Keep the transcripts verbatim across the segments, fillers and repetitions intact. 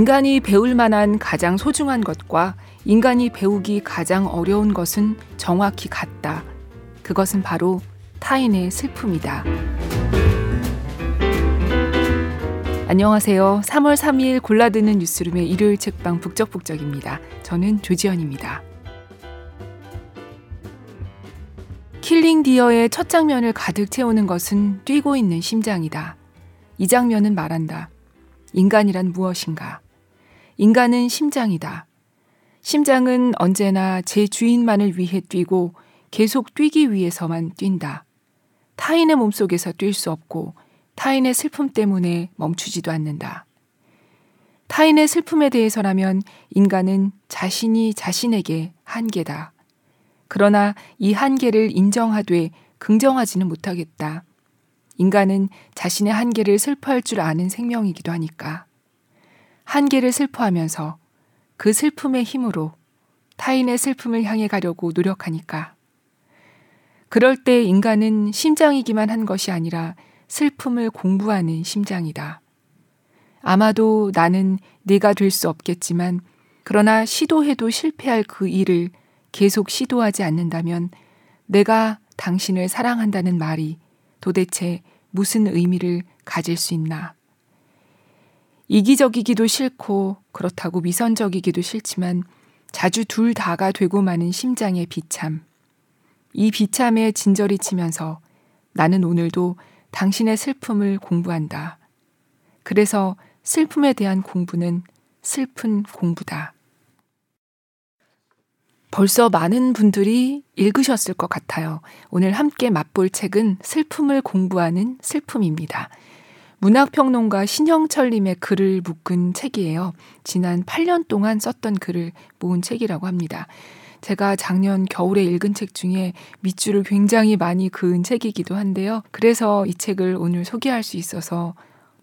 인간이 배울 만한 가장 소중한 것과 인간이 배우기 가장 어려운 것은 정확히 같다. 그것은 바로 타인의 슬픔이다. 안녕하세요. 삼월 삼일 골라드는 뉴스룸의 일요일 책방 북적북적입니다. 저는 조지현입니다. 킬링 디어의 첫 장면을 가득 채우는 것은 뛰고 있는 심장이다. 이 장면은 말한다. 인간이란 무엇인가? 인간은 심장이다. 심장은 언제나 제 주인만을 위해 뛰고 계속 뛰기 위해서만 뛴다. 타인의 몸속에서 뛸 수 없고 타인의 슬픔 때문에 멈추지도 않는다. 타인의 슬픔에 대해서라면 인간은 자신이 자신에게 한계다. 그러나 이 한계를 인정하되 긍정하지는 못하겠다. 인간은 자신의 한계를 슬퍼할 줄 아는 생명이기도 하니까. 한계를 슬퍼하면서 그 슬픔의 힘으로 타인의 슬픔을 향해 가려고 노력하니까. 그럴 때 인간은 심장이기만 한 것이 아니라 슬픔을 공부하는 심장이다. 아마도 나는 네가 될 수 없겠지만 그러나 시도해도 실패할 그 일을 계속 시도하지 않는다면 내가 당신을 사랑한다는 말이 도대체 무슨 의미를 가질 수 있나. 이기적이기도 싫고 그렇다고 위선적이기도 싫지만 자주 둘 다가 되고 마는 심장의 비참. 이 비참에 진저리 치면서 나는 오늘도 당신의 슬픔을 공부한다. 그래서 슬픔에 대한 공부는 슬픈 공부다. 벌써 많은 분들이 읽으셨을 것 같아요. 오늘 함께 맛볼 책은 슬픔을 공부하는 슬픔입니다. 문학평론가 신형철님의 글을 묶은 책이에요. 지난 팔 년 동안 썼던 글을 모은 책이라고 합니다. 제가 작년 겨울에 읽은 책 중에 밑줄을 굉장히 많이 그은 책이기도 한데요. 그래서 이 책을 오늘 소개할 수 있어서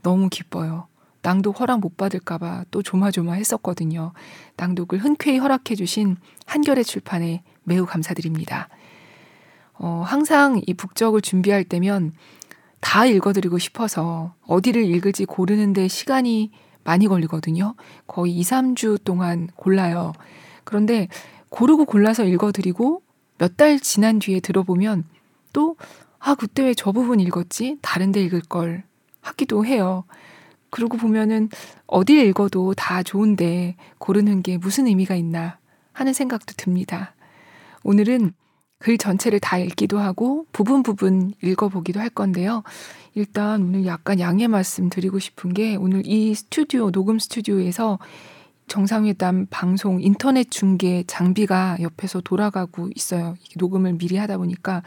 너무 기뻐요. 낭독 허락 못 받을까봐 또 조마조마했었거든요. 낭독을 흔쾌히 허락해주신 한겨레 출판에 매우 감사드립니다. 어, 항상 이 북적을 준비할 때면 다 읽어드리고 싶어서 어디를 읽을지 고르는데 시간이 많이 걸리거든요. 거의 이, 삼 주 동안 골라요. 그런데 고르고 골라서 읽어드리고 몇 달 지난 뒤에 들어보면 또 아, 그때 왜 저 부분 읽었지? 다른 데 읽을 걸 하기도 해요. 그러고 보면은 어딜 읽어도 다 좋은데 고르는 게 무슨 의미가 있나 하는 생각도 듭니다. 오늘은 글 전체를 다 읽기도 하고 부분 부분 읽어보기도 할 건데요. 일단 오늘 약간 양해 말씀 드리고 싶은 게 오늘 이 스튜디오, 녹음 스튜디오에서 정상회담 방송 인터넷 중계 장비가 옆에서 돌아가고 있어요. 녹음을 미리 하다 보니까.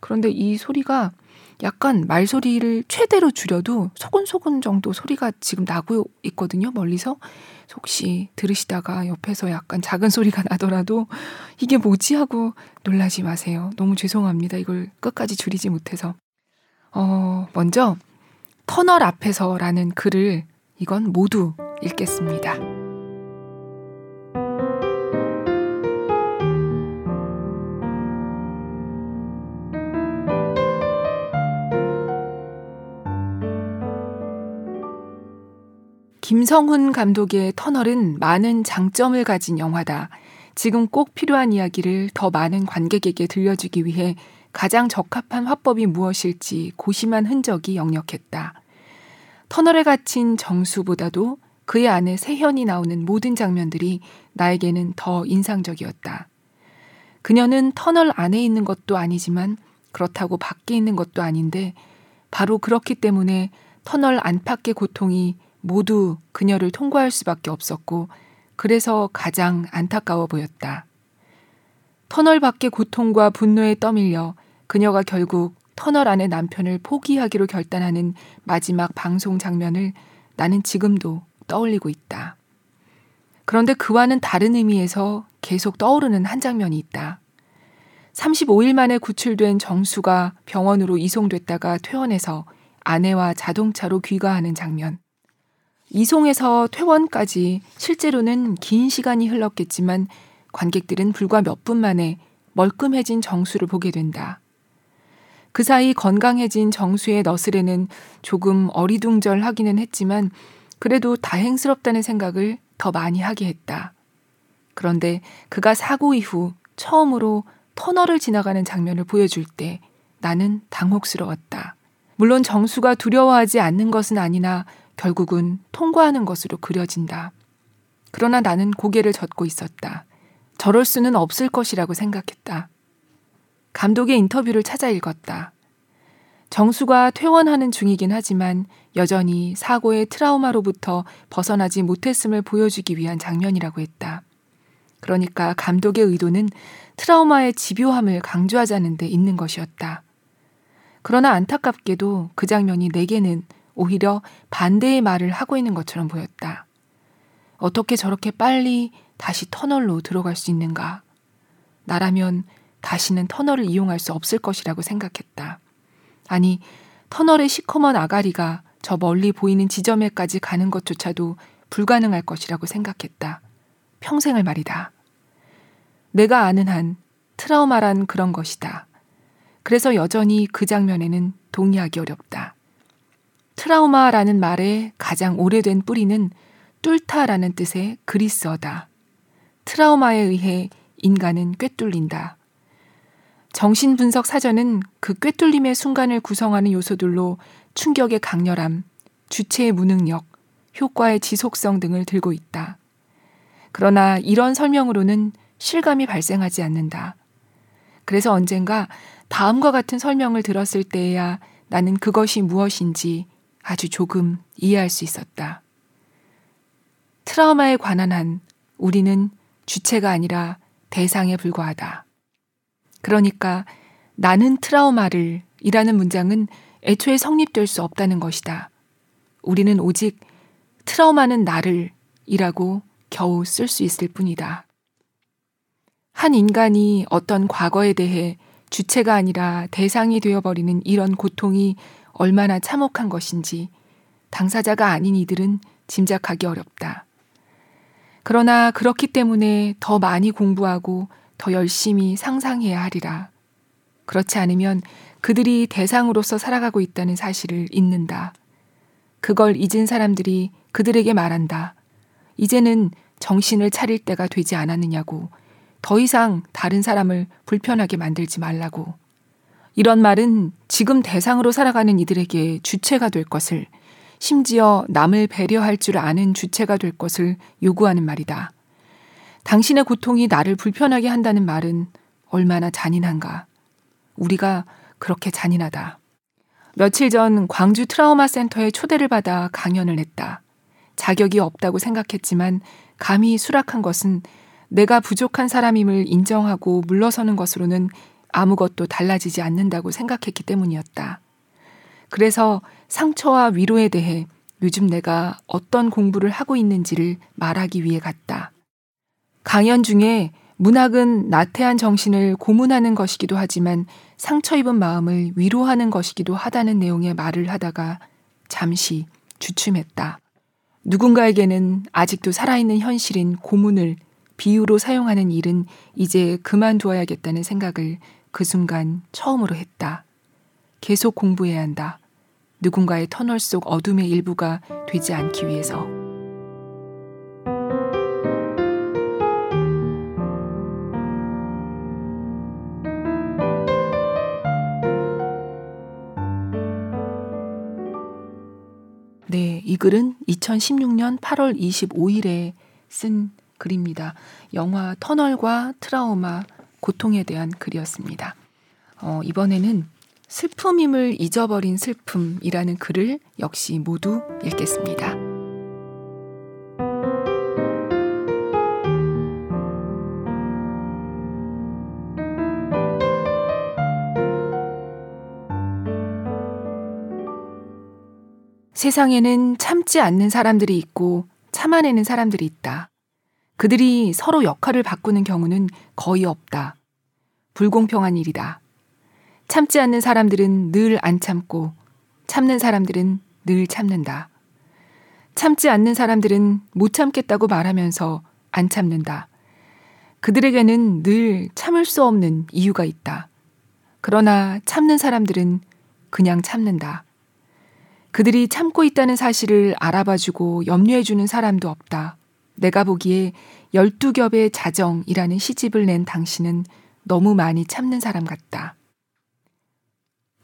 그런데 이 소리가 약간 말소리를 최대로 줄여도 소근소근 정도 소리가 지금 나고 있거든요. 멀리서. 혹시 들으시다가 옆에서 약간 작은 소리가 나더라도 이게 뭐지 하고 놀라지 마세요. 너무 죄송합니다. 이걸 끝까지 줄이지 못해서. 어, 먼저 터널 앞에서라는 글을 이건 모두 읽겠습니다. 김성훈 감독의 터널은 많은 장점을 가진 영화다. 지금 꼭 필요한 이야기를 더 많은 관객에게 들려주기 위해 가장 적합한 화법이 무엇일지 고심한 흔적이 역력했다. 터널에 갇힌 정수보다도 그의 안에 세현이 나오는 모든 장면들이 나에게는 더 인상적이었다. 그녀는 터널 안에 있는 것도 아니지만 그렇다고 밖에 있는 것도 아닌데 바로 그렇기 때문에 터널 안팎의 고통이 모두 그녀를 통과할 수밖에 없었고 그래서 가장 안타까워 보였다. 터널 밖의 고통과 분노에 떠밀려 그녀가 결국 터널 안의 남편을 포기하기로 결단하는 마지막 방송 장면을 나는 지금도 떠올리고 있다. 그런데 그와는 다른 의미에서 계속 떠오르는 한 장면이 있다. 삼십오 일 만에 구출된 정수가 병원으로 이송됐다가 퇴원해서 아내와 자동차로 귀가하는 장면. 이송에서 퇴원까지 실제로는 긴 시간이 흘렀겠지만 관객들은 불과 몇 분 만에 멀끔해진 정수를 보게 된다. 그 사이 건강해진 정수의 너스레는 조금 어리둥절하기는 했지만 그래도 다행스럽다는 생각을 더 많이 하게 했다. 그런데 그가 사고 이후 처음으로 터널을 지나가는 장면을 보여줄 때 나는 당혹스러웠다. 물론 정수가 두려워하지 않는 것은 아니나 결국은 통과하는 것으로 그려진다. 그러나 나는 고개를 젓고 있었다. 저럴 수는 없을 것이라고 생각했다. 감독의 인터뷰를 찾아 읽었다. 정수가 퇴원하는 중이긴 하지만 여전히 사고의 트라우마로부터 벗어나지 못했음을 보여주기 위한 장면이라고 했다. 그러니까 감독의 의도는 트라우마의 집요함을 강조하자는 데 있는 것이었다. 그러나 안타깝게도 그 장면이 내게는 오히려 반대의 말을 하고 있는 것처럼 보였다. 어떻게 저렇게 빨리 다시 터널로 들어갈 수 있는가? 나라면 다시는 터널을 이용할 수 없을 것이라고 생각했다. 아니, 터널의 시커먼 아가리가 저 멀리 보이는 지점에까지 가는 것조차도 불가능할 것이라고 생각했다. 평생을 말이다. 내가 아는 한 트라우마란 그런 것이다. 그래서 여전히 그 장면에는 동의하기 어렵다. 트라우마라는 말의 가장 오래된 뿌리는 뚫다라는 뜻의 그리스어다. 트라우마에 의해 인간은 꿰뚫린다. 정신분석사전은 그 꿰뚫림의 순간을 구성하는 요소들로 충격의 강렬함, 주체의 무능력, 효과의 지속성 등을 들고 있다. 그러나 이런 설명으로는 실감이 발생하지 않는다. 그래서 언젠가 다음과 같은 설명을 들었을 때에야 나는 그것이 무엇인지 아주 조금 이해할 수 있었다. 트라우마에 관한 한 우리는 주체가 아니라 대상에 불과하다. 그러니까 나는 트라우마를 이라는 문장은 애초에 성립될 수 없다는 것이다. 우리는 오직 트라우마는 나를 이라고 겨우 쓸 수 있을 뿐이다. 한 인간이 어떤 과거에 대해 주체가 아니라 대상이 되어버리는 이런 고통이 얼마나 참혹한 것인지 당사자가 아닌 이들은 짐작하기 어렵다. 그러나 그렇기 때문에 더 많이 공부하고 더 열심히 상상해야 하리라. 그렇지 않으면 그들이 대상으로서 살아가고 있다는 사실을 잊는다. 그걸 잊은 사람들이 그들에게 말한다. 이제는 정신을 차릴 때가 되지 않았느냐고. 더 이상 다른 사람을 불편하게 만들지 말라고. 이런 말은 지금 대상으로 살아가는 이들에게 주체가 될 것을, 심지어 남을 배려할 줄 아는 주체가 될 것을 요구하는 말이다. 당신의 고통이 나를 불편하게 한다는 말은 얼마나 잔인한가. 우리가 그렇게 잔인하다. 며칠 전 광주 트라우마 센터에 초대를 받아 강연을 했다. 자격이 없다고 생각했지만 감히 수락한 것은 내가 부족한 사람임을 인정하고 물러서는 것으로는 아무것도 달라지지 않는다고 생각했기 때문이었다. 그래서 상처와 위로에 대해 요즘 내가 어떤 공부를 하고 있는지를 말하기 위해 갔다. 강연 중에 문학은 나태한 정신을 고문하는 것이기도 하지만 상처 입은 마음을 위로하는 것이기도 하다는 내용의 말을 하다가 잠시 주춤했다. 누군가에게는 아직도 살아있는 현실인 고문을 비유로 사용하는 일은 이제 그만두어야겠다는 생각을 그 순간 처음으로 했다. 계속 공부해야 한다. 누군가의 터널 속 어둠의 일부가 되지 않기 위해서. 네, 이 글은 이천십육년 팔월 이십오일에 쓴 글입니다. 영화 터널과 트라우마, 고통에 대한 글이었습니다. 어, 이번에는 슬픔임을 잊어버린 슬픔이라는 글을 역시 모두 읽겠습니다. 세상에는 참지 않는 사람들이 있고 참아내는 사람들이 있다. 그들이 서로 역할을 바꾸는 경우는 거의 없다. 불공평한 일이다. 참지 않는 사람들은 늘 안 참고 참는 사람들은 늘 참는다. 참지 않는 사람들은 못 참겠다고 말하면서 안 참는다. 그들에게는 늘 참을 수 없는 이유가 있다. 그러나 참는 사람들은 그냥 참는다. 그들이 참고 있다는 사실을 알아봐주고 염려해주는 사람도 없다. 내가 보기에 열두 겹의 자정이라는 시집을 낸 당신은 너무 많이 참는 사람 같다.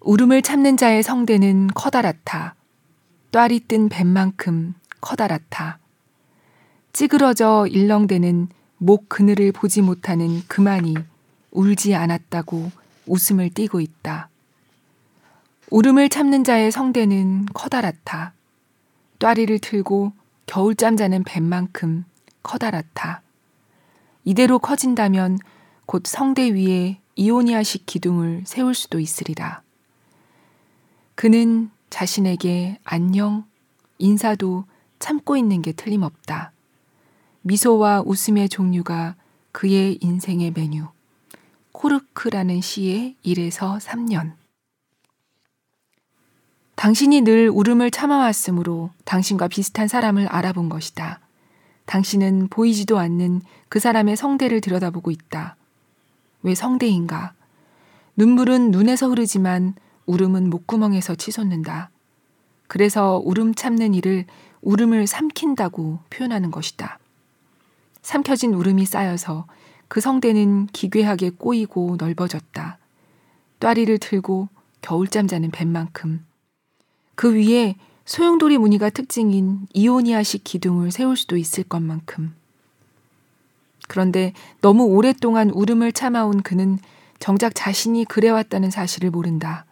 울음을 참는 자의 성대는 커다랗다. ጧ리 뜬 뱀만큼 커다랗다. 찌그러져 일렁대는 목 그늘을 보지 못하는 그만이 울지 않았다고 웃음을 띠고 있다. 울음을 참는 자의 성대는 커다랗다. ጧ리를 틀고 겨울잠 자는 뱀만큼 커다랗다. 이대로 커진다면 곧 성대 위에 이오니아식 기둥을 세울 수도 있으리라. 그는 자신에게 안녕, 인사도 참고 있는 게 틀림없다. 미소와 웃음의 종류가 그의 인생의 메뉴. 코르크라는 시의 일에서 삼 년. 당신이 늘 울음을 참아왔으므로 당신과 비슷한 사람을 알아본 것이다. 당신은 보이지도 않는 그 사람의 성대를 들여다보고 있다. 왜 성대인가? 눈물은 눈에서 흐르지만 울음은 목구멍에서 치솟는다. 그래서 울음 참는 일을 울음을 삼킨다고 표현하는 것이다. 삼켜진 울음이 쌓여서 그 성대는 기괴하게 꼬이고 넓어졌다. ጧ리를 틀고 겨울잠 자는 뱀만큼. 그 위에 소용돌이 무늬가 특징인 이오니아식 기둥을 세울 수도 있을 것만큼. 그런데 너무 오랫동안 울음을 참아온 그는 정작 자신이 그래왔다는 사실을 모른다.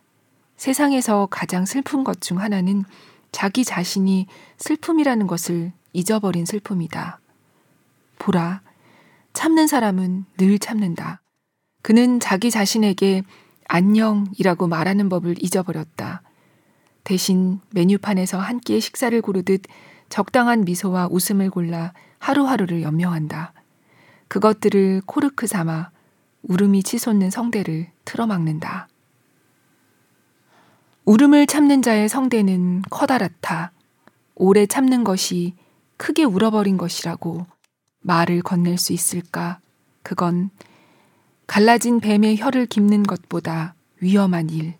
세상에서 가장 슬픈 것 중 하나는 자기 자신이 슬픔이라는 것을 잊어버린 슬픔이다. 보라, 참는 사람은 늘 참는다. 그는 자기 자신에게 안녕이라고 말하는 법을 잊어버렸다. 대신 메뉴판에서 한 끼의 식사를 고르듯 적당한 미소와 웃음을 골라 하루하루를 연명한다. 그것들을 코르크 삼아 울음이 치솟는 성대를 틀어막는다. 울음을 참는 자의 성대는 커다랗다. 오래 참는 것이 크게 울어버린 것이라고 말을 건넬 수 있을까? 그건 갈라진 뱀의 혀를 깁는 것보다 위험한 일.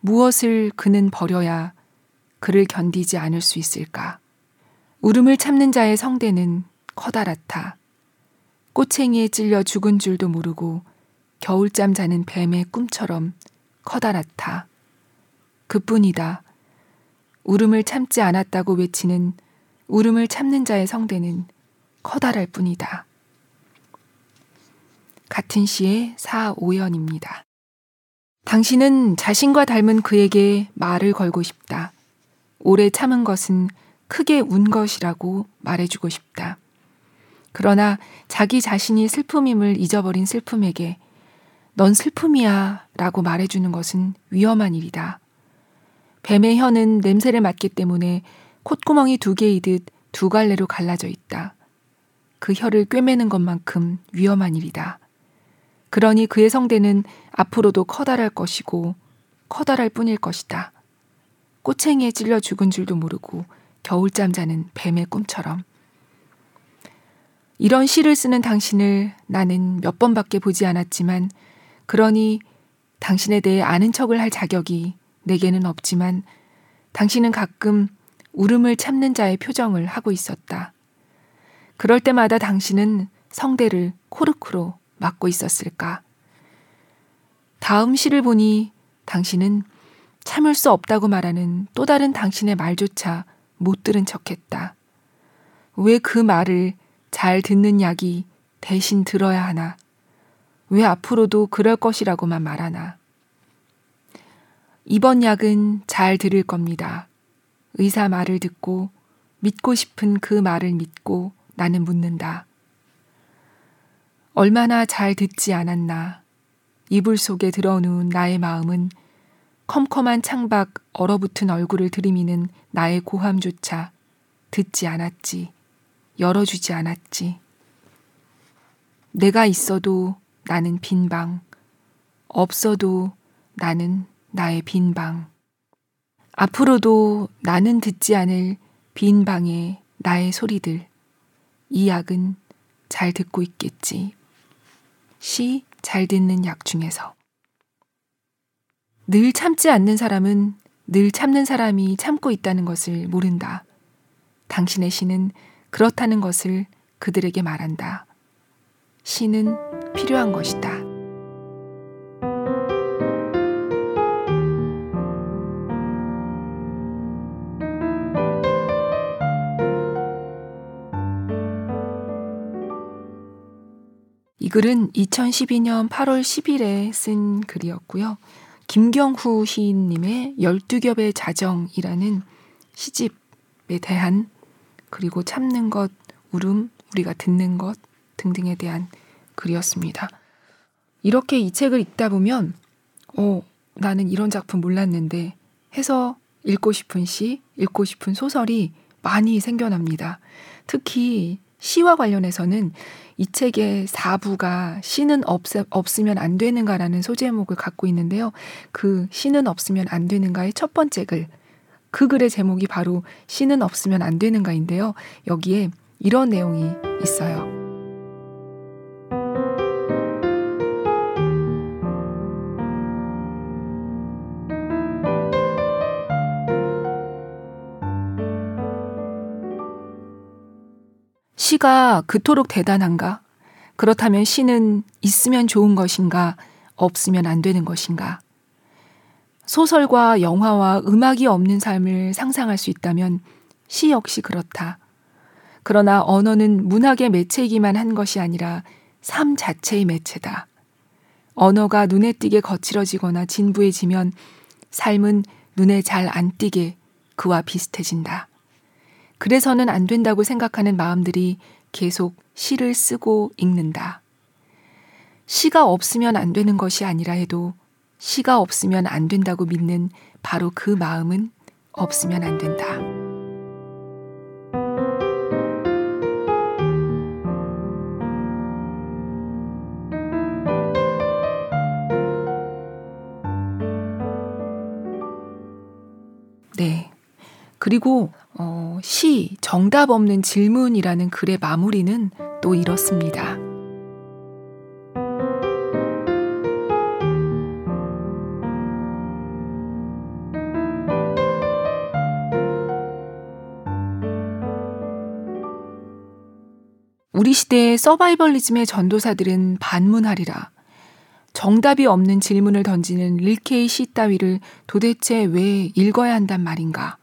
무엇을 그는 버려야 그를 견디지 않을 수 있을까? 울음을 참는 자의 성대는 커다랗다. 꼬챙이에 찔려 죽은 줄도 모르고 겨울잠 자는 뱀의 꿈처럼 커다랗다. 그뿐이다. 울음을 참지 않았다고 외치는 울음을 참는 자의 성대는 커다랄 뿐이다. 같은 시의 사오연입니다. 당신은 자신과 닮은 그에게 말을 걸고 싶다. 오래 참은 것은 크게 운 것이라고 말해주고 싶다. 그러나 자기 자신이 슬픔임을 잊어버린 슬픔에게 넌 슬픔이야 라고 말해주는 것은 위험한 일이다. 뱀의 혀는 냄새를 맡기 때문에 콧구멍이 두 개이듯 두 갈래로 갈라져 있다. 그 혀를 꿰매는 것만큼 위험한 일이다. 그러니 그의 성대는 앞으로도 커다랄 것이고 커다랄 뿐일 것이다. 꼬챙이에 찔려 죽은 줄도 모르고 겨울잠 자는 뱀의 꿈처럼. 이런 시를 쓰는 당신을 나는 몇 번밖에 보지 않았지만 그러니 당신에 대해 아는 척을 할 자격이 내게는 없지만 당신은 가끔 울음을 참는 자의 표정을 하고 있었다. 그럴 때마다 당신은 성대를 코르크로 막고 있었을까? 다음 시를 보니 당신은 참을 수 없다고 말하는 또 다른 당신의 말조차 못 들은 척했다. 왜 그 말을 잘 듣는 약이 대신 들어야 하나? 왜 앞으로도 그럴 것이라고만 말하나? 이번 약은 잘 들을 겁니다. 의사 말을 듣고 믿고 싶은 그 말을 믿고 나는 묻는다. 얼마나 잘 듣지 않았나. 이불 속에 들어누운 나의 마음은 컴컴한 창밖 얼어붙은 얼굴을 들이미는 나의 고함조차 듣지 않았지. 열어주지 않았지. 내가 있어도 나는 빈 방. 없어도 나는 나의 빈 방. 앞으로도 나는 듣지 않을 빈 방의 나의 소리들. 이 약은 잘 듣고 있겠지. 시 잘 듣는 약 중에서. 늘 참지 않는 사람은 늘 참는 사람이 참고 있다는 것을 모른다. 당신의 시는 그렇다는 것을 그들에게 말한다. 시는 필요한 것이다. 이 글은 이천십이 년 팔월 십일에 쓴 글이었고요. 김경후 시인님의 열두 겹의 자정이라는 시집에 대한, 그리고 참는 것, 울음, 우리가 듣는 것 등등에 대한 글이었습니다. 이렇게 이 책을 읽다 보면 어, 나는 이런 작품 몰랐는데 해서 읽고 싶은 시, 읽고 싶은 소설이 많이 생겨납니다. 특히 시와 관련해서는 이 책의 사 부가 시는 없애, 없으면 안 되는가라는 소제목을 갖고 있는데요. 그 시는 없으면 안 되는가의 첫 번째 글, 그 글의 제목이 바로 시는 없으면 안 되는가인데요. 여기에 이런 내용이 있어요. 시가 그토록 대단한가? 그렇다면 시는 있으면 좋은 것인가? 없으면 안 되는 것인가? 소설과 영화와 음악이 없는 삶을 상상할 수 있다면 시 역시 그렇다. 그러나 언어는 문학의 매체이기만 한 것이 아니라 삶 자체의 매체다. 언어가 눈에 띄게 거칠어지거나 진부해지면 삶은 눈에 잘 안 띄게 그와 비슷해진다. 그래서는 안 된다고 생각하는 마음들이 계속 시를 쓰고 읽는다. 시가 없으면 안 되는 것이 아니라 해도 시가 없으면 안 된다고 믿는 바로 그 마음은 없으면 안 된다. 네. 그리고 어, 시 정답 없는 질문이라는 글의 마무리는 또 이렇습니다. 우리 시대의 서바이벌리즘의 전도사들은 반문하리라. 정답이 없는 질문을 던지는 릴케이 시 따위를 도대체 왜 읽어야 한단 말인가?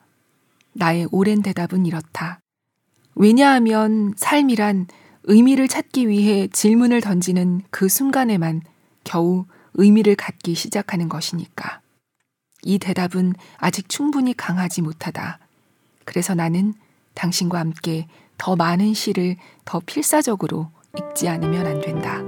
나의 오랜 대답은 이렇다. 왜냐하면 삶이란 의미를 찾기 위해 질문을 던지는 그 순간에만 겨우 의미를 갖기 시작하는 것이니까. 이 대답은 아직 충분히 강하지 못하다. 그래서 나는 당신과 함께 더 많은 시를 더 필사적으로 읽지 않으면 안 된다.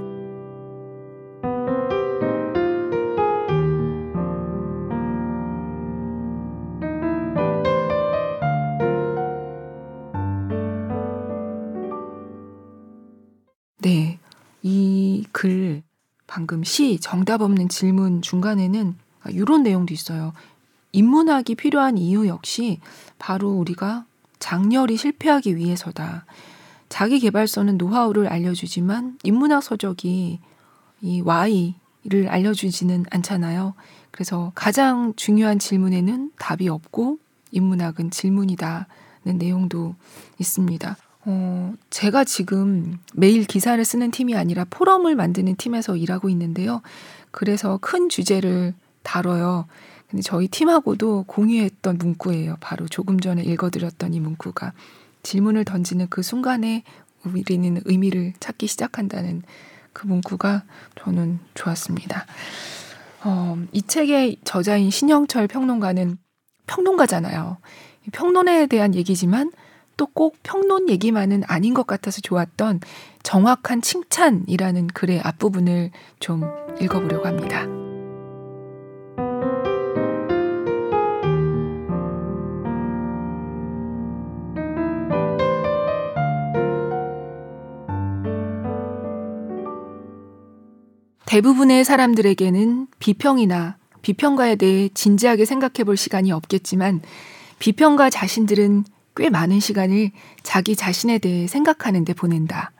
네, 이 글 방금 시 정답 없는 질문 중간에는 이런 내용도 있어요. 인문학이 필요한 이유 역시 바로 우리가 장렬히 실패하기 위해서다. 자기계발서는 노하우를 알려주지만 인문학 서적이 이 Y를 알려주지는 않잖아요. 그래서 가장 중요한 질문에는 답이 없고 인문학은 질문이다는 내용도 있습니다. 어, 제가 지금 매일 기사를 쓰는 팀이 아니라 포럼을 만드는 팀에서 일하고 있는데요. 그래서 큰 주제를 다뤄요. 근데 저희 팀하고도 공유했던 문구예요. 바로 조금 전에 읽어드렸던 이 문구가 질문을 던지는 그 순간에 우리는 의미를 찾기 시작한다는 그 문구가 저는 좋았습니다. 어, 이 책의 저자인 신형철 평론가는 평론가잖아요. 평론에 대한 얘기지만 또 꼭 평론 얘기만은 아닌 것 같아서 좋았던 정확한 칭찬이라는 글의 앞부분을 좀 읽어보려고 합니다. 대부분의 사람들에게는 비평이나 비평가에 대해 진지하게 생각해 볼 시간이 없겠지만 비평가 자신들은 꽤 많은 시간을 자기 자신에 대해 생각하는 데 보낸다.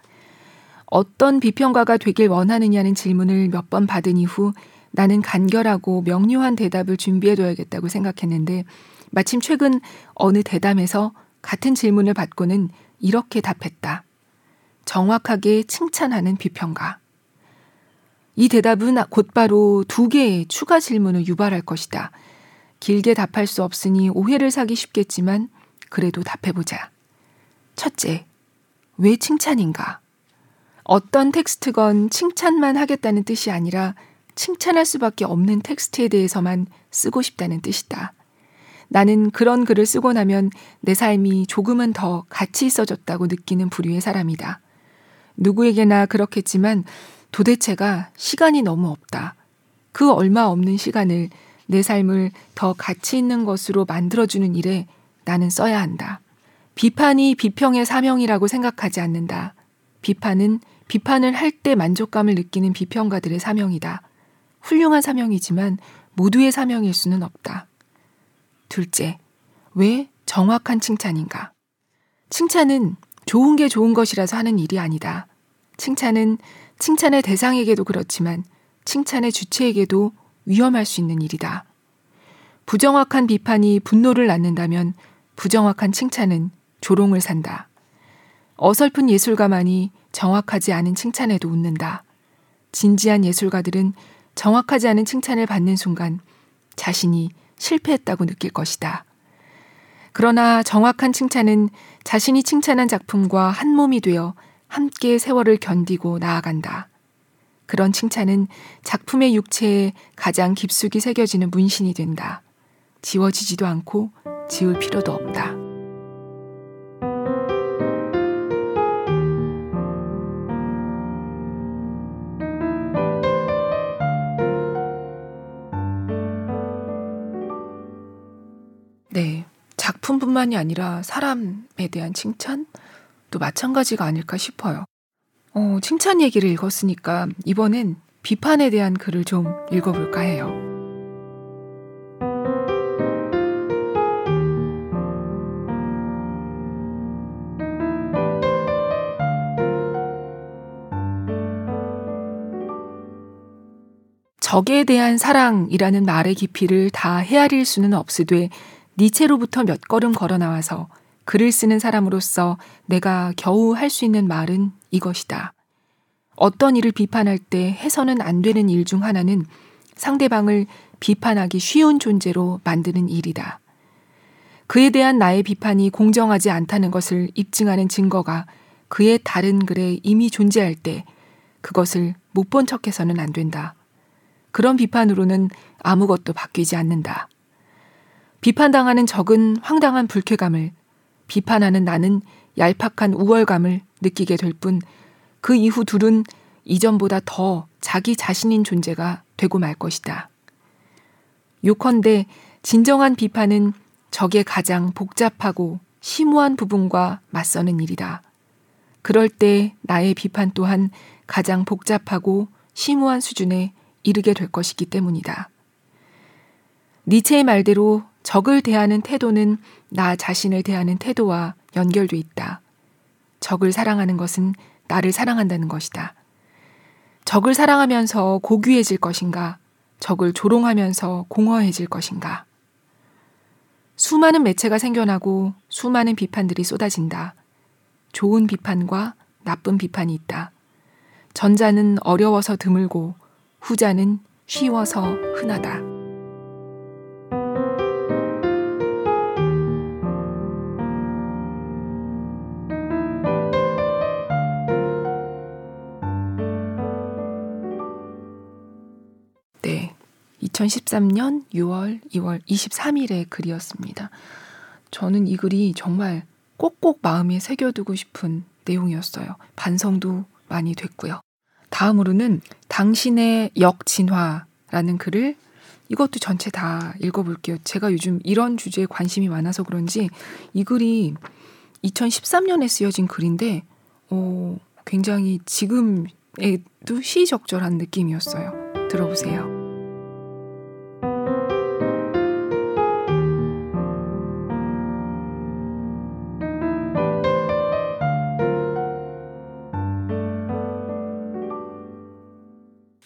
어떤 비평가가 되길 원하느냐는 질문을 몇 번 받은 이후 나는 간결하고 명료한 대답을 준비해둬야겠다고 생각했는데 마침 최근 어느 대담에서 같은 질문을 받고는 이렇게 답했다. 정확하게 칭찬하는 비평가. 이 대답은 곧바로 두 개의 추가 질문을 유발할 것이다. 길게 답할 수 없으니 오해를 사기 쉽겠지만 그래도 답해보자. 첫째, 왜 칭찬인가? 어떤 텍스트건 칭찬만 하겠다는 뜻이 아니라 칭찬할 수밖에 없는 텍스트에 대해서만 쓰고 싶다는 뜻이다. 나는 그런 글을 쓰고 나면 내 삶이 조금은 더 가치 있어졌다고 느끼는 부류의 사람이다. 누구에게나 그렇겠지만 도대체가 시간이 너무 없다. 그 얼마 없는 시간을 내 삶을 더 가치 있는 것으로 만들어주는 일에 나는 써야 한다. 비판이 비평의 사명이라고 생각하지 않는다. 비판은 비판을 할 때 만족감을 느끼는 비평가들의 사명이다. 훌륭한 사명이지만 모두의 사명일 수는 없다. 둘째, 왜 정확한 칭찬인가? 칭찬은 좋은 게 좋은 것이라서 하는 일이 아니다. 칭찬은 칭찬의 대상에게도 그렇지만 칭찬의 주체에게도 위험할 수 있는 일이다. 부정확한 비판이 분노를 낳는다면 부정확한 칭찬은 조롱을 산다. 어설픈 예술가만이 정확하지 않은 칭찬에도 웃는다. 진지한 예술가들은 정확하지 않은 칭찬을 받는 순간 자신이 실패했다고 느낄 것이다. 그러나 정확한 칭찬은 자신이 칭찬한 작품과 한 몸이 되어 함께 세월을 견디고 나아간다. 그런 칭찬은 작품의 육체에 가장 깊숙이 새겨지는 문신이 된다. 지워지지도 않고 지울 필요도 없다. 네, 작품뿐만이 아니라 사람에 대한 칭찬도 마찬가지가 아닐까 싶어요. 어, 칭찬 얘기를 읽었으니까 이번엔 비판에 대한 글을 좀 읽어볼까 해요. 적에 대한 사랑이라는 말의 깊이를 다 헤아릴 수는 없으되 니체로부터 몇 걸음 걸어 나와서 글을 쓰는 사람으로서 내가 겨우 할 수 있는 말은 이것이다. 어떤 일을 비판할 때 해서는 안 되는 일 중 하나는 상대방을 비판하기 쉬운 존재로 만드는 일이다. 그에 대한 나의 비판이 공정하지 않다는 것을 입증하는 증거가 그의 다른 글에 이미 존재할 때 그것을 못 본 척해서는 안 된다. 그런 비판으로는 아무것도 바뀌지 않는다. 비판당하는 적은 황당한 불쾌감을, 비판하는 나는 얄팍한 우월감을 느끼게 될 뿐 그 이후 둘은 이전보다 더 자기 자신인 존재가 되고 말 것이다. 요컨대 진정한 비판은 적의 가장 복잡하고 심오한 부분과 맞서는 일이다. 그럴 때 나의 비판 또한 가장 복잡하고 심오한 수준에 이르게 될 것이기 때문이다. 니체의 말대로 적을 대하는 태도는 나 자신을 대하는 태도와 연결돼 있다. 적을 사랑하는 것은 나를 사랑한다는 것이다. 적을 사랑하면서 고귀해질 것인가? 적을 조롱하면서 공허해질 것인가? 수많은 매체가 생겨나고 수많은 비판들이 쏟아진다. 좋은 비판과 나쁜 비판이 있다. 전자는 어려워서 드물고 후자는 쉬워서 흔하다. 이천십삼 년 유월, 이월 이십삼 일의 글이었습니다. 저는 이 글이 정말 꼭꼭 마음에 새겨두고 싶은 내용이었어요. 반성도 많이 됐고요. 다음으로는 당신의 역진화라는 글을 이것도 전체 다 읽어볼게요. 제가 요즘 이런 주제에 관심이 많아서 그런지 이 글이 이천십삼 년에 쓰여진 글인데 오, 굉장히 지금에도 시의적절한 느낌이었어요. 들어보세요.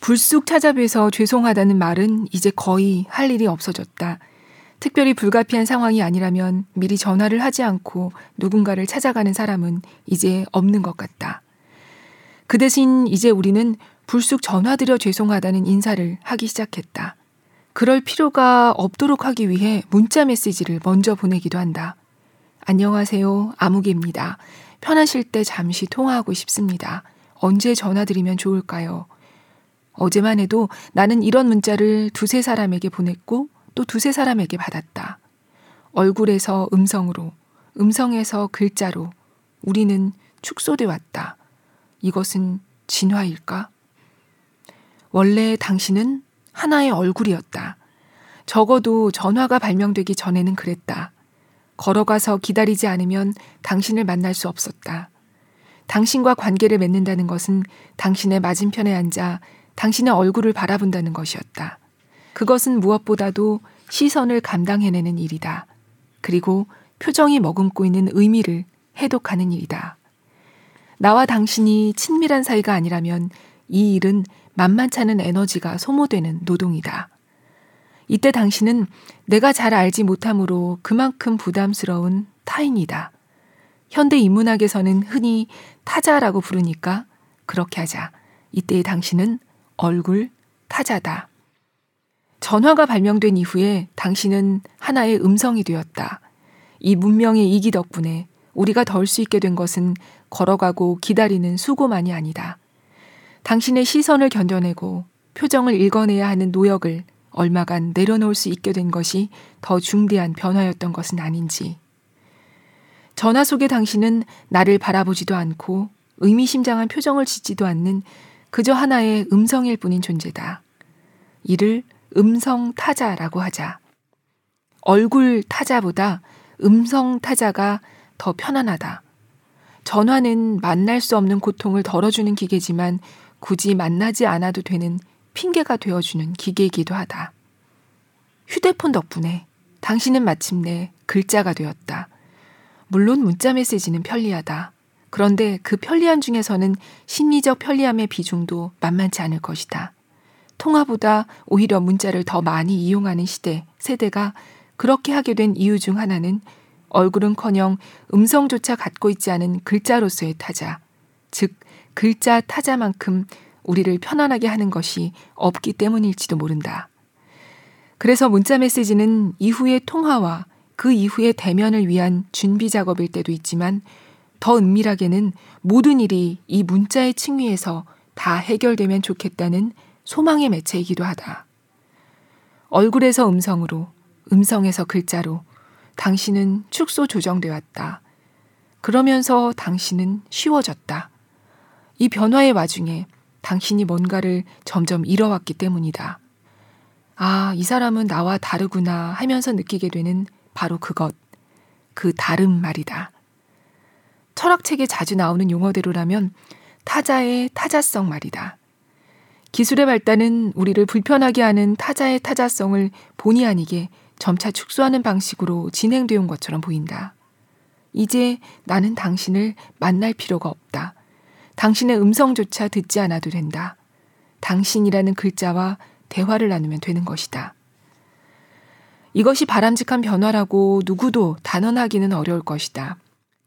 불쑥 찾아뵈서 죄송하다는 말은 이제 거의 할 일이 없어졌다. 특별히 불가피한 상황이 아니라면 미리 전화를 하지 않고 누군가를 찾아가는 사람은 이제 없는 것 같다. 그 대신 이제 우리는 불쑥 전화드려 죄송하다는 인사를 하기 시작했다. 그럴 필요가 없도록 하기 위해 문자 메시지를 먼저 보내기도 한다. 안녕하세요. 아무개입니다. 편하실 때 잠시 통화하고 싶습니다. 언제 전화드리면 좋을까요? 어제만 해도 나는 이런 문자를 두세 사람에게 보냈고 또 두세 사람에게 받았다. 얼굴에서 음성으로, 음성에서 글자로 우리는 축소돼 왔다. 이것은 진화일까? 원래 당신은 하나의 얼굴이었다. 적어도 전화가 발명되기 전에는 그랬다. 걸어가서 기다리지 않으면 당신을 만날 수 없었다. 당신과 관계를 맺는다는 것은 당신의 맞은편에 앉아 당신의 얼굴을 바라본다는 것이었다. 그것은 무엇보다도 시선을 감당해내는 일이다. 그리고 표정이 머금고 있는 의미를 해독하는 일이다. 나와 당신이 친밀한 사이가 아니라면 이 일은 만만찮은 에너지가 소모되는 노동이다. 이때 당신은 내가 잘 알지 못함으로 그만큼 부담스러운 타인이다. 현대 인문학에서는 흔히 타자라고 부르니까 그렇게 하자. 이때의 당신은 얼굴 타자다. 전화가 발명된 이후에 당신은 하나의 음성이 되었다. 이 문명의 이기 덕분에 우리가 덜 수 있게 된 것은 걸어가고 기다리는 수고만이 아니다. 당신의 시선을 견뎌내고 표정을 읽어내야 하는 노역을 얼마간 내려놓을 수 있게 된 것이 더 중대한 변화였던 것은 아닌지. 전화 속의 당신은 나를 바라보지도 않고 의미심장한 표정을 짓지도 않는 그저 하나의 음성일 뿐인 존재다. 이를 음성 타자라고 하자. 얼굴 타자보다 음성 타자가 더 편안하다. 전화는 만날 수 없는 고통을 덜어주는 기계지만 굳이 만나지 않아도 되는 핑계가 되어주는 기계이기도 하다. 휴대폰 덕분에 당신은 마침내 글자가 되었다. 물론 문자 메시지는 편리하다. 그런데 그 편리함 중에서는 심리적 편리함의 비중도 만만치 않을 것이다. 통화보다 오히려 문자를 더 많이 이용하는 시대, 세대가 그렇게 하게 된 이유 중 하나는 얼굴은커녕 음성조차 갖고 있지 않은 글자로서의 타자, 즉 글자 타자만큼 우리를 편안하게 하는 것이 없기 때문일지도 모른다. 그래서 문자 메시지는 이후의 통화와 그 이후의 대면을 위한 준비 작업일 때도 있지만 더 은밀하게는 모든 일이 이 문자의 층위에서 다 해결되면 좋겠다는 소망의 매체이기도 하다. 얼굴에서 음성으로, 음성에서 글자로 당신은 축소 조정되었다. 그러면서 당신은 쉬워졌다. 이 변화의 와중에 당신이 뭔가를 점점 잃어왔기 때문이다. 아, 이 사람은 나와 다르구나 하면서 느끼게 되는 바로 그것, 그 다름 말이다. 철학책에 자주 나오는 용어대로라면 타자의 타자성 말이다. 기술의 발달은 우리를 불편하게 하는 타자의 타자성을 본의 아니게 점차 축소하는 방식으로 진행되어 온 것처럼 보인다. 이제 나는 당신을 만날 필요가 없다. 당신의 음성조차 듣지 않아도 된다. 당신이라는 글자와 대화를 나누면 되는 것이다. 이것이 바람직한 변화라고 누구도 단언하기는 어려울 것이다.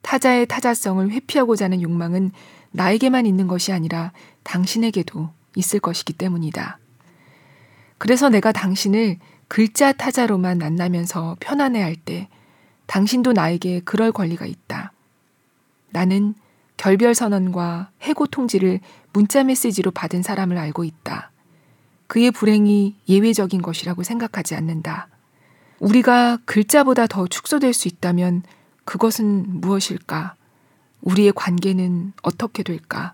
타자의 타자성을 회피하고자 하는 욕망은 나에게만 있는 것이 아니라 당신에게도 있을 것이기 때문이다. 그래서 내가 당신을 글자 타자로만 만나면서 편안해할 때 당신도 나에게 그럴 권리가 있다. 나는 결별 선언과 해고 통지를 문자 메시지로 받은 사람을 알고 있다. 그의 불행이 예외적인 것이라고 생각하지 않는다. 우리가 글자보다 더 축소될 수 있다면 그것은 무엇일까? 우리의 관계는 어떻게 될까?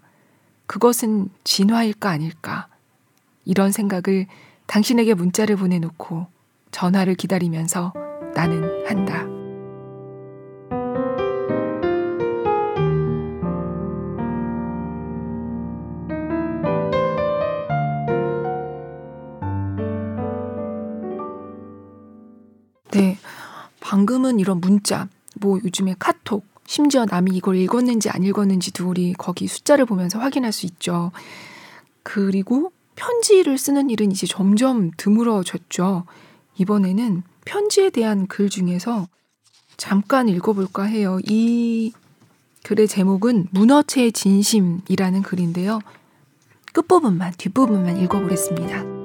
그것은 진화일까 아닐까? 이런 생각을 당신에게 문자를 보내놓고 전화를 기다리면서 나는 한다. 네, 방금은 이런 문자, 뭐 요즘에 카톡, 심지어 남이 이걸 읽었는지 안 읽었는지도 우리 거기 숫자를 보면서 확인할 수 있죠. 그리고 편지를 쓰는 일은 이제 점점 드물어졌죠. 이번에는 편지에 대한 글 중에서 잠깐 읽어볼까 해요. 이 글의 제목은 문어체의 진심이라는 글인데요. 끝부분만, 뒷부분만 읽어보겠습니다.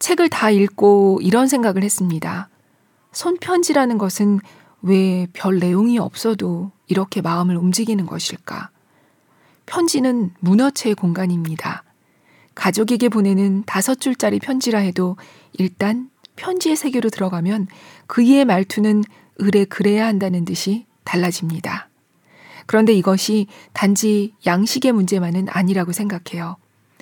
책을 다 읽고 이런 생각을 했습니다. 손편지라는 것은 왜 별 내용이 없어도 이렇게 마음을 움직이는 것일까? 편지는 문어체의 공간입니다. 가족에게 보내는 다섯 줄짜리 편지라 해도 일단 편지의 세계로 들어가면 그 이의 말투는 으레 그래야 한다는 듯이 달라집니다. 그런데 이것이 단지 양식의 문제만은 아니라고 생각해요.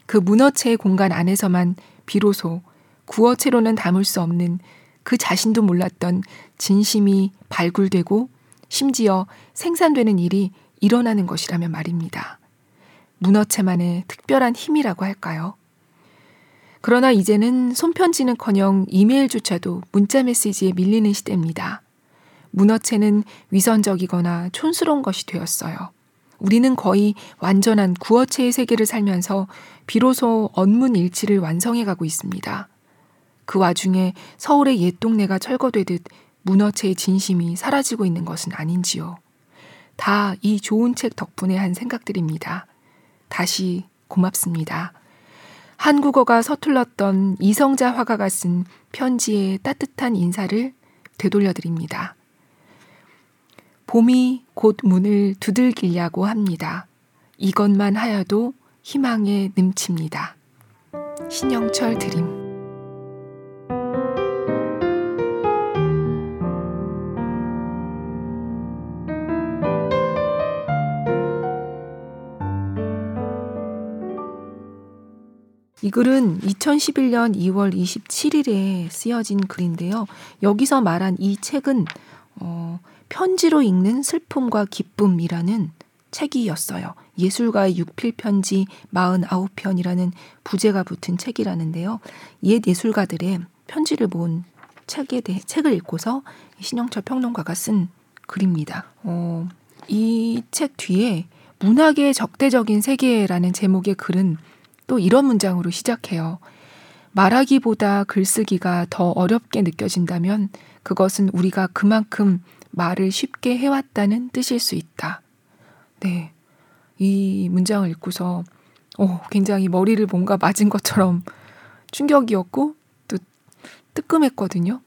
그 문어체의 공간 안에서만 비로소 구어체로는 담을 수 없는 그 자신도 몰랐던 진심이 발굴되고 심지어 생산되는 일이 일어나는 것이라면 말입니다. 문어체만의 특별한 힘이라고 할까요? 그러나 이제는 손편지는커녕 이메일조차도 문자메시지에 밀리는 시대입니다. 문어체는 위선적이거나 촌스러운 것이 되었어요. 우리는 거의 완전한 구어체의 세계를 살면서 비로소 언문일치를 완성해가고 있습니다. 그 와중에 서울의 옛 동네가 철거되듯 문어체의 진심이 사라지고 있는 것은 아닌지요. 다 이 좋은 책 덕분에 한 생각들입니다. 다시 고맙습니다. 한국어가 서툴렀던 이성자 화가가 쓴 편지의 따뜻한 인사를 되돌려드립니다. 봄이 곧 문을 두들기려고 합니다. 이것만 하여도 희망에 넘칩니다. 신형철 드림. 이 글은 이천십일년 이월 이십칠일에 쓰여진 글인데요. 여기서 말한 이 책은 어, 편지로 읽는 슬픔과 기쁨이라는 책이었어요. 예술가의 육필편지 사십구 편이라는 부제가 붙은 책이라는데요. 옛 예술가들의 편지를 모은 책에 대해, 책을 읽고서 신형철 평론가가 쓴 글입니다. 어, 이 책 뒤에 문학의 적대적인 세계라는 제목의 글은 또 이런 문장으로 시작해요. 말하기보다 글쓰기가 더 어렵게 느껴진다면 그것은 우리가 그만큼 말을 쉽게 해왔다는 뜻일 수 있다. 네, 이 문장을 읽고서 오, 굉장히 머리를 뭔가 맞은 것처럼 충격이었고 또 뜨끔했거든요.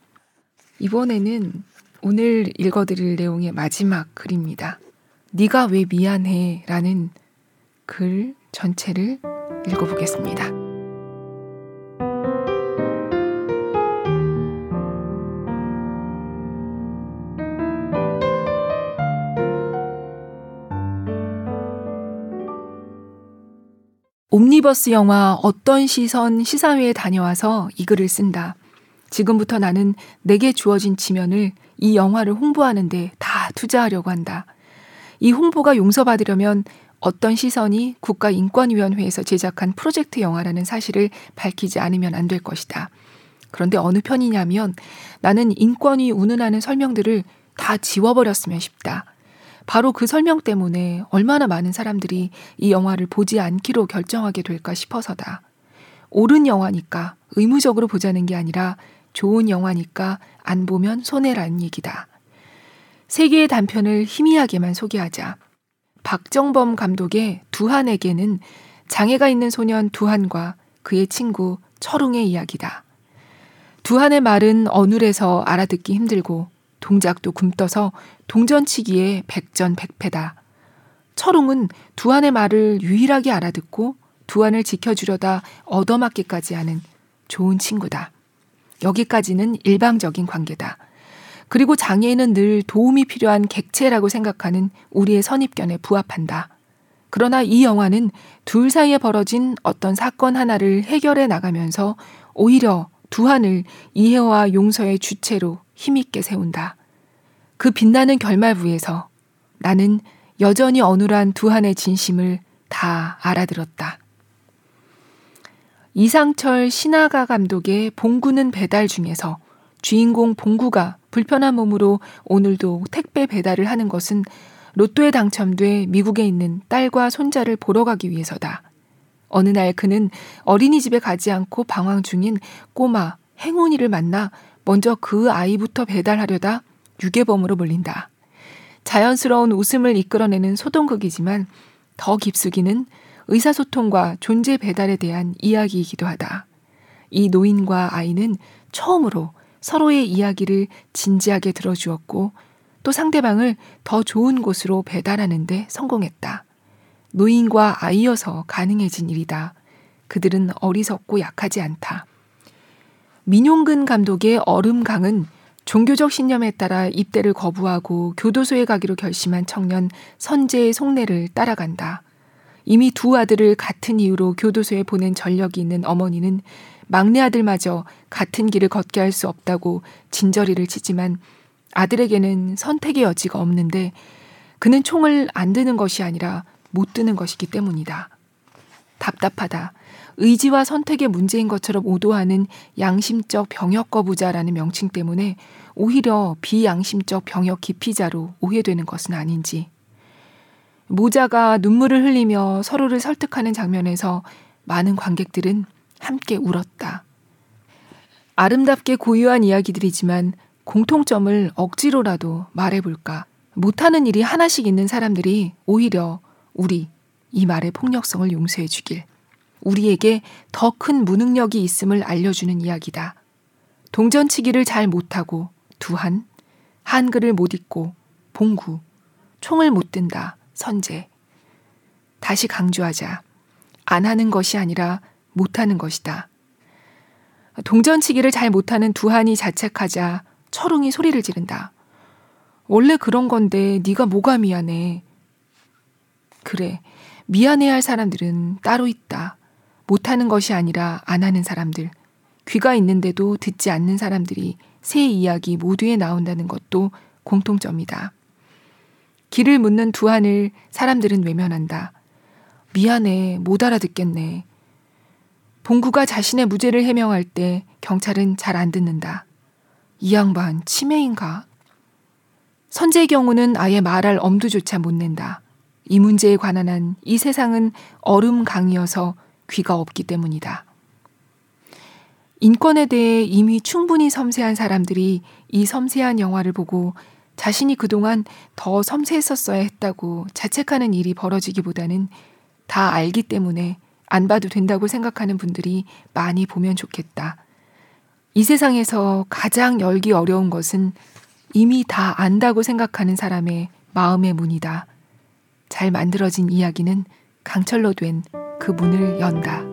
이번에는 오늘 읽어드릴 내용의 마지막 글입니다. 네가 왜 미안해? 라는 글 전체를 읽어보겠습니다. 옴니버스 영화 어떤 시선 시사회에 다녀와서 이 글을 쓴다. 지금부터 나는 내게 주어진 지면을 이 영화를 홍보하는 데 다 투자하려고 한다. 이 홍보가 용서받으려면 어떤 시선이 국가인권위원회에서 제작한 프로젝트 영화라는 사실을 밝히지 않으면 안 될 것이다. 그런데 어느 편이냐면 나는 인권위 운운하는 설명들을 다 지워버렸으면 싶다. 바로 그 설명 때문에 얼마나 많은 사람들이 이 영화를 보지 않기로 결정하게 될까 싶어서다. 옳은 영화니까 의무적으로 보자는 게 아니라 좋은 영화니까 안 보면 손해라는 얘기다. 세 개의 단편을 희미하게만 소개하자. 박정범 감독의 두한에게는 장애가 있는 소년 두한과 그의 친구 철웅의 이야기다. 두한의 말은 어눌해서 알아듣기 힘들고 동작도 굼떠서 동전치기에 백전백패다. 철웅은 두한의 말을 유일하게 알아듣고 두한을 지켜주려다 얻어맞기까지 하는 좋은 친구다. 여기까지는 일방적인 관계다. 그리고 장애인은 늘 도움이 필요한 객체라고 생각하는 우리의 선입견에 부합한다. 그러나 이 영화는 둘 사이에 벌어진 어떤 사건 하나를 해결해 나가면서 오히려 두한을 이해와 용서의 주체로 힘있게 세운다. 그 빛나는 결말부에서 나는 여전히 어눌한 두한의 진심을 다 알아들었다. 이상철 신하가 감독의 봉구는 배달 중에서 주인공 봉구가 불편한 몸으로 오늘도 택배 배달을 하는 것은 로또에 당첨돼 미국에 있는 딸과 손자를 보러 가기 위해서다. 어느 날 그는 어린이집에 가지 않고 방황 중인 꼬마 행운이를 만나 먼저 그 아이부터 배달하려다 유괴범으로 몰린다. 자연스러운 웃음을 이끌어내는 소동극이지만 더 깊숙이는 의사소통과 존재 배달에 대한 이야기이기도 하다. 이 노인과 아이는 처음으로 서로의 이야기를 진지하게 들어주었고 또 상대방을 더 좋은 곳으로 배달하는 데 성공했다. 노인과 아이여서 가능해진 일이다. 그들은 어리석고 약하지 않다. 민용근 감독의 얼음강은 종교적 신념에 따라 입대를 거부하고 교도소에 가기로 결심한 청년 선재의 속내를 따라간다. 이미 두 아들을 같은 이유로 교도소에 보낸 전력이 있는 어머니는 막내 아들마저 같은 길을 걷게 할 수 없다고 진저리를 치지만 아들에게는 선택의 여지가 없는데 그는 총을 안 드는 것이 아니라 못 드는 것이기 때문이다. 답답하다. 의지와 선택의 문제인 것처럼 오도하는 양심적 병역 거부자라는 명칭 때문에 오히려 비양심적 병역 기피자로 오해되는 것은 아닌지. 모자가 눈물을 흘리며 서로를 설득하는 장면에서 많은 관객들은 함께 울었다. 아름답게 고유한 이야기들이지만 공통점을 억지로라도 말해볼까. 못하는 일이 하나씩 있는 사람들이 오히려 우리, 이 말의 폭력성을 용서해 주길. 우리에게 더 큰 무능력이 있음을 알려주는 이야기다. 동전치기를 잘 못하고 두한, 한글을 못 읽고 봉구, 총을 못 든다 선제. 다시 강조하자. 안 하는 것이 아니라 못하는 것이다. 동전치기를 잘 못하는 두한이 자책하자 철웅이 소리를 지른다. 원래 그런 건데 네가 뭐가 미안해. 그래, 미안해할 사람들은 따로 있다. 못하는 것이 아니라 안 하는 사람들, 귀가 있는데도 듣지 않는 사람들이 새 이야기 모두에 나온다는 것도 공통점이다. 길을 묻는 두한을 사람들은 외면한다. 미안해, 못 알아듣겠네. 봉구가 자신의 무죄를 해명할 때 경찰은 잘 안 듣는다. 이 양반 치매인가? 선재의 경우는 아예 말할 엄두조차 못 낸다. 이 문제에 관한 한 이 세상은 얼음강이어서 귀가 없기 때문이다. 인권에 대해 이미 충분히 섬세한 사람들이 이 섬세한 영화를 보고 자신이 그동안 더 섬세했었어야 했다고 자책하는 일이 벌어지기보다는 다 알기 때문에 안 봐도 된다고 생각하는 분들이 많이 보면 좋겠다. 이 세상에서 가장 열기 어려운 것은 이미 다 안다고 생각하는 사람의 마음의 문이다. 잘 만들어진 이야기는 강철로 된 그 문을 연다.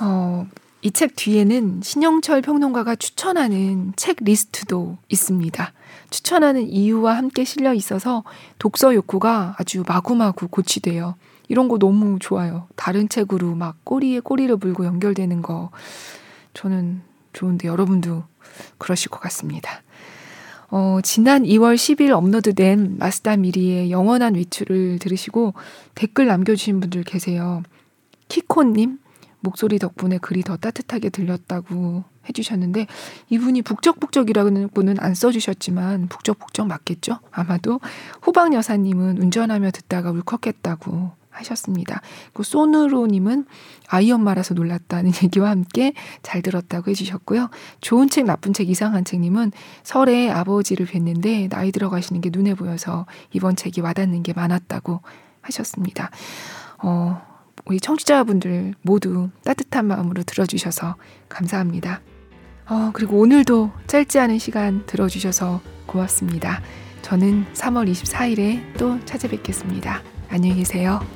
어, 이 책 뒤에는 신형철 평론가가 추천하는 책 리스트도 있습니다. 추천하는 이유와 함께 실려 있어서 독서 욕구가 아주 마구마구 고취돼요. 이런 거 너무 좋아요. 다른 책으로 막 꼬리에 꼬리를 물고 연결되는 거 저는 좋은데 여러분도 그러실 것 같습니다. 어, 지난 이월 십일 업로드된 마쓰다 미리의 영원한 외출을 들으시고 댓글 남겨주신 분들 계세요. 키코님 목소리 덕분에 글이 더 따뜻하게 들렸다고 해주셨는데 이분이 북적북적이라고는 안 써주셨지만 북적북적 맞겠죠? 아마도 호박여사님은 운전하며 듣다가 울컥했다고 하셨습니다. 그 소누로님은 아이 엄마라서 놀랐다는 얘기와 함께 잘 들었다고 해주셨고요. 좋은 책 나쁜 책 이상한 책님은 설에 아버지를 뵀는데 나이 들어가시는 게 눈에 보여서 이번 책이 와닿는 게 많았다고 하셨습니다. 어, 우리 청취자분들 모두 따뜻한 마음으로 들어주셔서 감사합니다. 어, 그리고 오늘도 짧지 않은 시간 들어주셔서 고맙습니다. 저는 삼월 이십사일에 또 찾아뵙겠습니다. 안녕히 계세요.